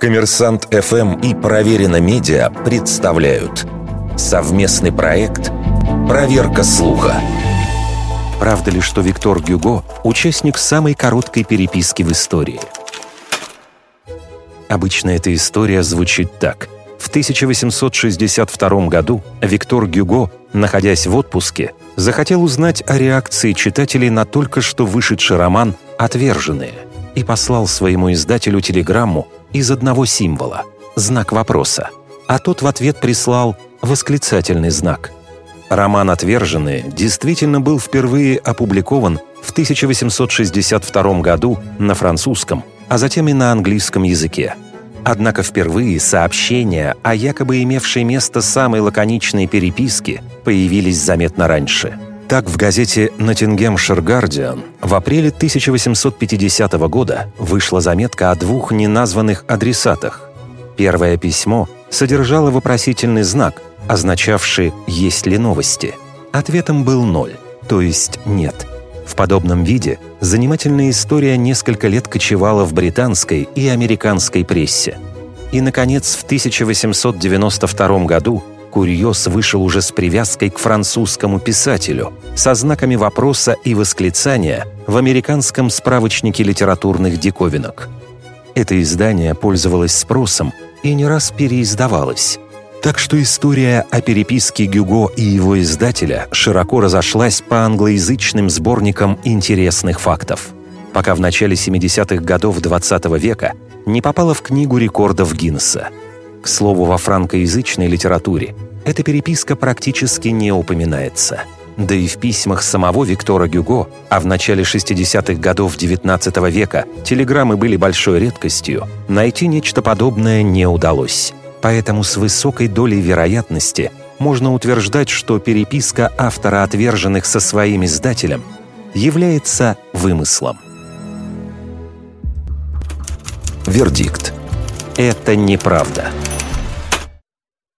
Коммерсант ФМ и Проверено Медиа представляют совместный проект «Проверка слуха». Правда ли, что Виктор Гюго – участник самой короткой переписки в истории? Обычно эта история звучит так. В 1862 году Виктор Гюго, находясь в отпуске, захотел узнать о реакции читателей на только что вышедший роман «Отверженные» и послал своему издателю телеграмму из одного символа – знак вопроса, а тот в ответ прислал восклицательный знак. Роман «Отверженные» действительно был впервые опубликован в 1862 году на французском, а затем и на английском языке. Однако впервые сообщения о якобы имевшей место самой лаконичной переписке появились заметно раньше. Так, в газете Nottinghamshire Guardian в апреле 1850 года вышла заметка о двух неназванных адресатах. Первое письмо содержало вопросительный знак, означавший «Есть ли новости?». Ответом был 0, то есть «Нет». В подобном виде занимательная история несколько лет кочевала в британской и американской прессе. И, наконец, в 1892 году «Курьез» вышел уже с привязкой к французскому писателю, со знаками вопроса и восклицания в американском справочнике литературных диковинок. Это издание пользовалось спросом и не раз переиздавалось. Так что история о переписке Гюго и его издателя широко разошлась по англоязычным сборникам интересных фактов, пока в начале 70-х годов XX века не попала в Книгу рекордов Гиннесса. К слову, во франкоязычной литературе эта переписка практически не упоминается. Да и в письмах самого Виктора Гюго, а в начале 60-х годов XIX века телеграммы были большой редкостью, найти нечто подобное не удалось. Поэтому с высокой долей вероятности можно утверждать, что переписка автора «Отверженных» со своим издателем является вымыслом. Вердикт. Это неправда.